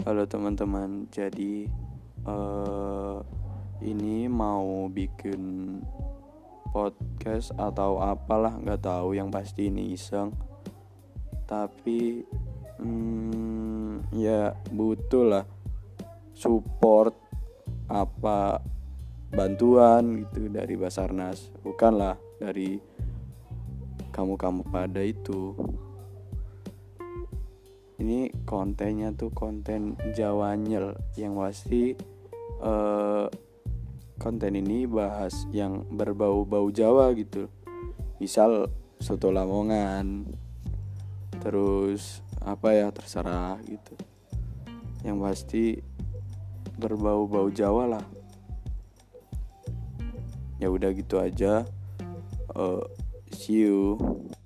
Halo teman-teman, jadi ini mau bikin podcast atau apalah, nggak tahu, yang pasti ini iseng. Tapi ya butuh lah support, apa bantuan gitu dari Basarnas, bukanlah dari kamu pada itu. Ini kontennya tuh konten jawa nyell, yang pasti konten ini bahas yang berbau-bau Jawa gitu. Misal soto Lamongan, terus apa ya, terserah gitu. Yang pasti berbau-bau Jawa lah. Ya udah gitu aja. See you.